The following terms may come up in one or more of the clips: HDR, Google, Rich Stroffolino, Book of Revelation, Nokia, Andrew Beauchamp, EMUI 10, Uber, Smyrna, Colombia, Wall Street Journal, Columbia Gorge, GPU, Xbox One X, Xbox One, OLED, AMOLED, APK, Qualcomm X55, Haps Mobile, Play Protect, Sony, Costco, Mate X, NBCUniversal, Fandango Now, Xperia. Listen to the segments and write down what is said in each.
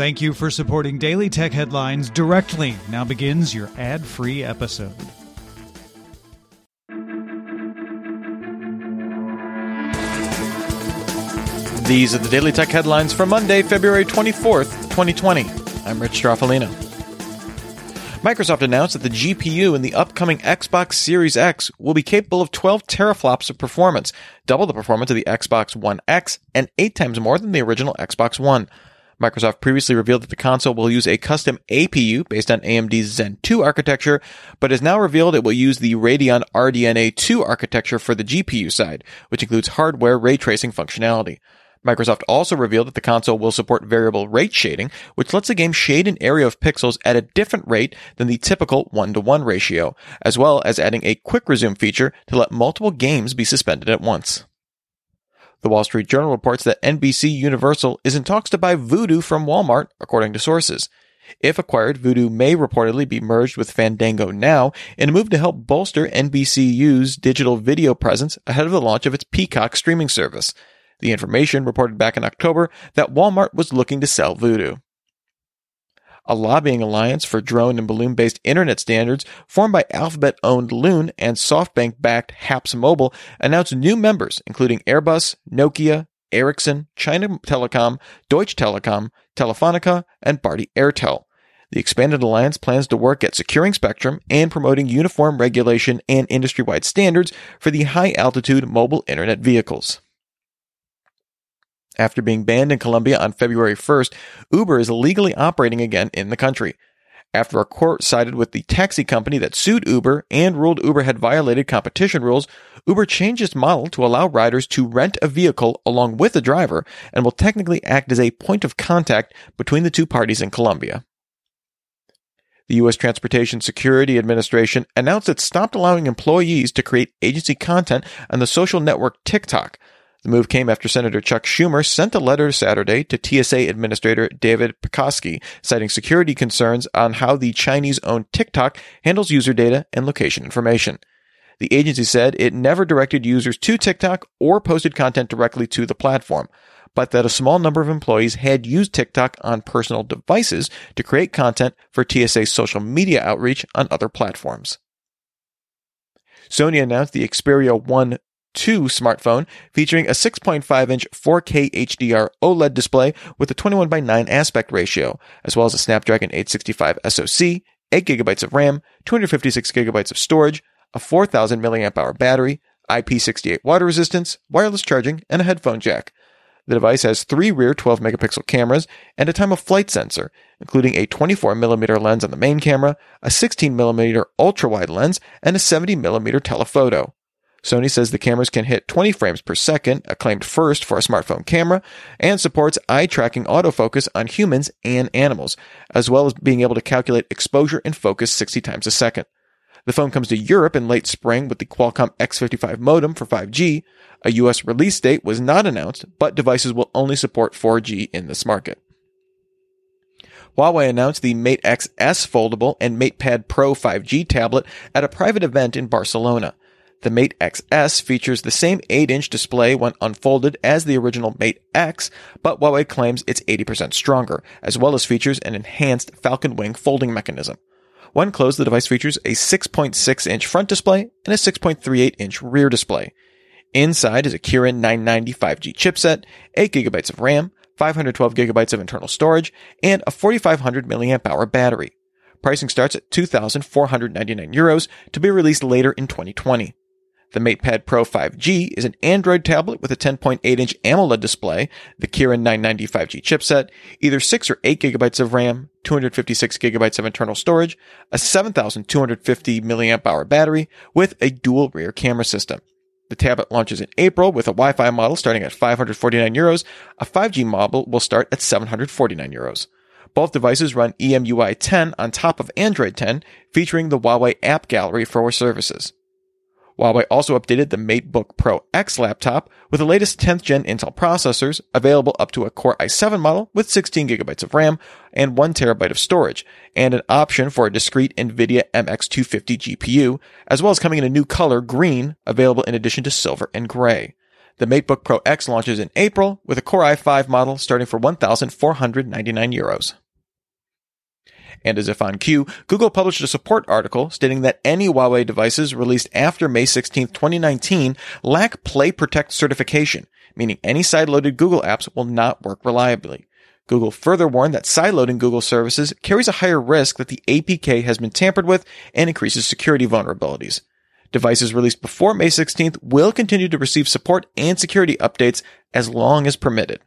Thank you for supporting Daily Tech Headlines directly. Now begins your ad-free episode. These are the Daily Tech Headlines for Monday, February 24th, 2020. I'm Rich Stroffolino. Microsoft announced that the GPU in the upcoming Xbox Series X will be capable of 12 teraflops of performance, double the performance of the Xbox One X, and 8 times more than the original Xbox One. Microsoft previously revealed that the console will use a custom APU based on AMD's Zen 2 architecture, but has now revealed it will use the Radeon RDNA 2 architecture for the GPU side, which includes hardware ray tracing functionality. Microsoft also revealed that the console will support variable rate shading, which lets the game shade an area of pixels at a different rate than the typical 1-to-1 ratio, as well as adding a quick resume feature to let multiple games be suspended at once. The Wall Street Journal reports that NBCUniversal is in talks to buy Vudu from Walmart, according to sources. If acquired, Vudu may reportedly be merged with Fandango Now in a move to help bolster NBCU's digital video presence ahead of the launch of its Peacock streaming service. The information reported back in October that Walmart was looking to sell Vudu. A lobbying alliance for drone and balloon-based internet standards formed by Alphabet-owned Loon and SoftBank-backed Haps Mobile announced new members, including Airbus, Nokia, Ericsson, China Telecom, Deutsche Telekom, Telefonica, and Bharti Airtel. The expanded alliance plans to work at securing spectrum and promoting uniform regulation and industry-wide standards for the high-altitude mobile internet vehicles. After being banned in Colombia on February 1st, Uber is legally operating again in the country. After a court sided with the taxi company that sued Uber and ruled Uber had violated competition rules, Uber changed its model to allow riders to rent a vehicle along with a driver and will technically act as a point of contact between the two parties in Colombia. The U.S. Transportation Security Administration announced it stopped allowing employees to create agency content on the social network TikTok. The move came after Senator Chuck Schumer sent a letter Saturday to TSA Administrator David Pekoski, citing security concerns on how the Chinese-owned TikTok handles user data and location information. The agency said it never directed users to TikTok or posted content directly to the platform, but that a small number of employees had used TikTok on personal devices to create content for TSA's social media outreach on other platforms. Sony announced the Xperia 1-2 smartphone featuring a 6.5-inch 4K HDR OLED display with a 21:9 aspect ratio, as well as a Snapdragon 865 SoC, 8GB of RAM, 256GB of storage, a 4,000 mAh battery, IP68 water resistance, wireless charging, and a headphone jack. The device has 3 rear 12-megapixel cameras and a time-of-flight sensor, including a 24mm lens on the main camera, a 16mm ultra-wide lens, and a 70mm telephoto. Sony says the cameras can hit 20 frames per second, acclaimed first for a smartphone camera, and supports eye-tracking autofocus on humans and animals, as well as being able to calculate exposure and focus 60 times a second. The phone comes to Europe in late spring with the Qualcomm X55 modem for 5G. A U.S. release date was not announced, but devices will only support 4G in this market. Huawei announced the Mate XS foldable and MatePad Pro 5G tablet at a private event in Barcelona. The Mate XS features the same 8-inch display when unfolded as the original Mate X, but Huawei claims it's 80% stronger, as well as features an enhanced Falcon Wing folding mechanism. When closed, the device features a 6.6-inch front display and a 6.38-inch rear display. Inside is a Kirin 990 5G chipset, 8GB of RAM, 512GB of internal storage, and a 4,500 mAh battery. Pricing starts at €2,499 to be released later in 2020. The MatePad Pro 5G is an Android tablet with a 10.8-inch AMOLED display, the Kirin 990 5G chipset, either 6 or 8GB of RAM, 256GB of internal storage, a 7,250 mAh battery, with a dual rear camera system. The tablet launches in April with a Wi-Fi model starting at €549. A 5G model will start at €749. Both devices run EMUI 10 on top of Android 10, featuring the Huawei app gallery for services. Huawei also updated the MateBook Pro X laptop with the latest 10th gen Intel processors, available up to a Core i7 model with 16GB of RAM and 1TB of storage, and an option for a discrete NVIDIA MX250 GPU, as well as coming in a new color, green, available in addition to silver and gray. The MateBook Pro X launches in April with a Core i5 model starting for €1,499. And as if on cue, Google published a support article stating that any Huawei devices released after May 16, 2019 lack Play Protect certification, meaning any side-loaded Google apps will not work reliably. Google further warned that sideloading Google services carries a higher risk that the APK has been tampered with and increases security vulnerabilities. Devices released before May 16th will continue to receive support and security updates as long as permitted.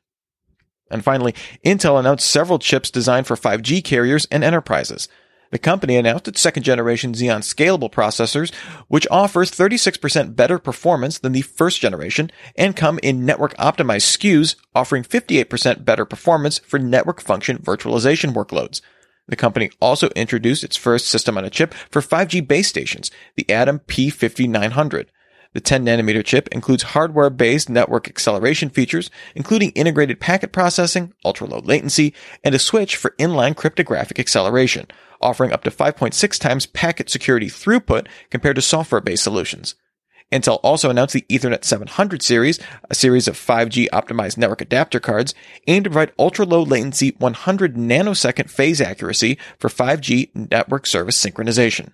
And finally, Intel announced several chips designed for 5G carriers and enterprises. The company announced its second-generation Xeon Scalable processors, which offers 36% better performance than the first generation, and come in network-optimized SKUs, offering 58% better performance for network function virtualization workloads. The company also introduced its first system-on-a-chip for 5G base stations, the Atom P5900. The 10-nanometer chip includes hardware-based network acceleration features, including integrated packet processing, ultra-low latency, and a switch for inline cryptographic acceleration, offering up to 5.6 times packet security throughput compared to software-based solutions. Intel also announced the Ethernet 700 series, a series of 5G-optimized network adapter cards aimed to provide ultra-low latency 100-nanosecond phase accuracy for 5G network service synchronization.